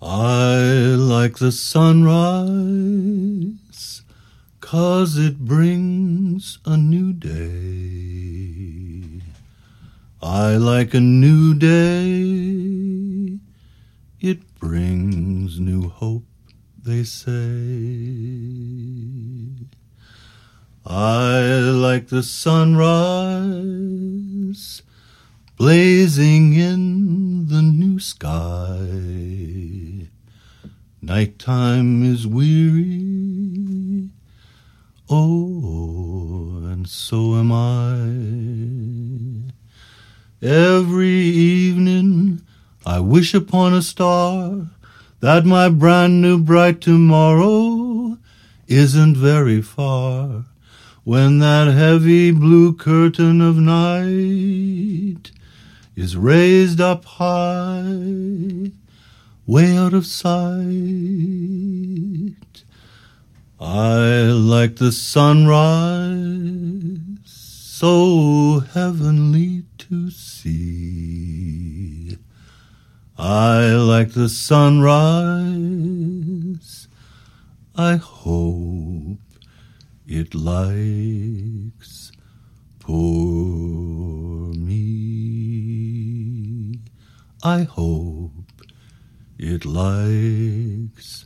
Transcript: I like the sunrise, 'cause it brings a new day. I like a new day, it brings new hope, they say. I like the sunrise, blazing in the new sky. Nighttime is weary, oh, and so am I. Every evening I wish upon a star that my brand new bright tomorrow isn't very far. When that heavy blue curtain of night is raised up high, way out of sight. I like the sunrise, so heavenly to see. I like the sunrise, I hope it likes poor me. I hope it likes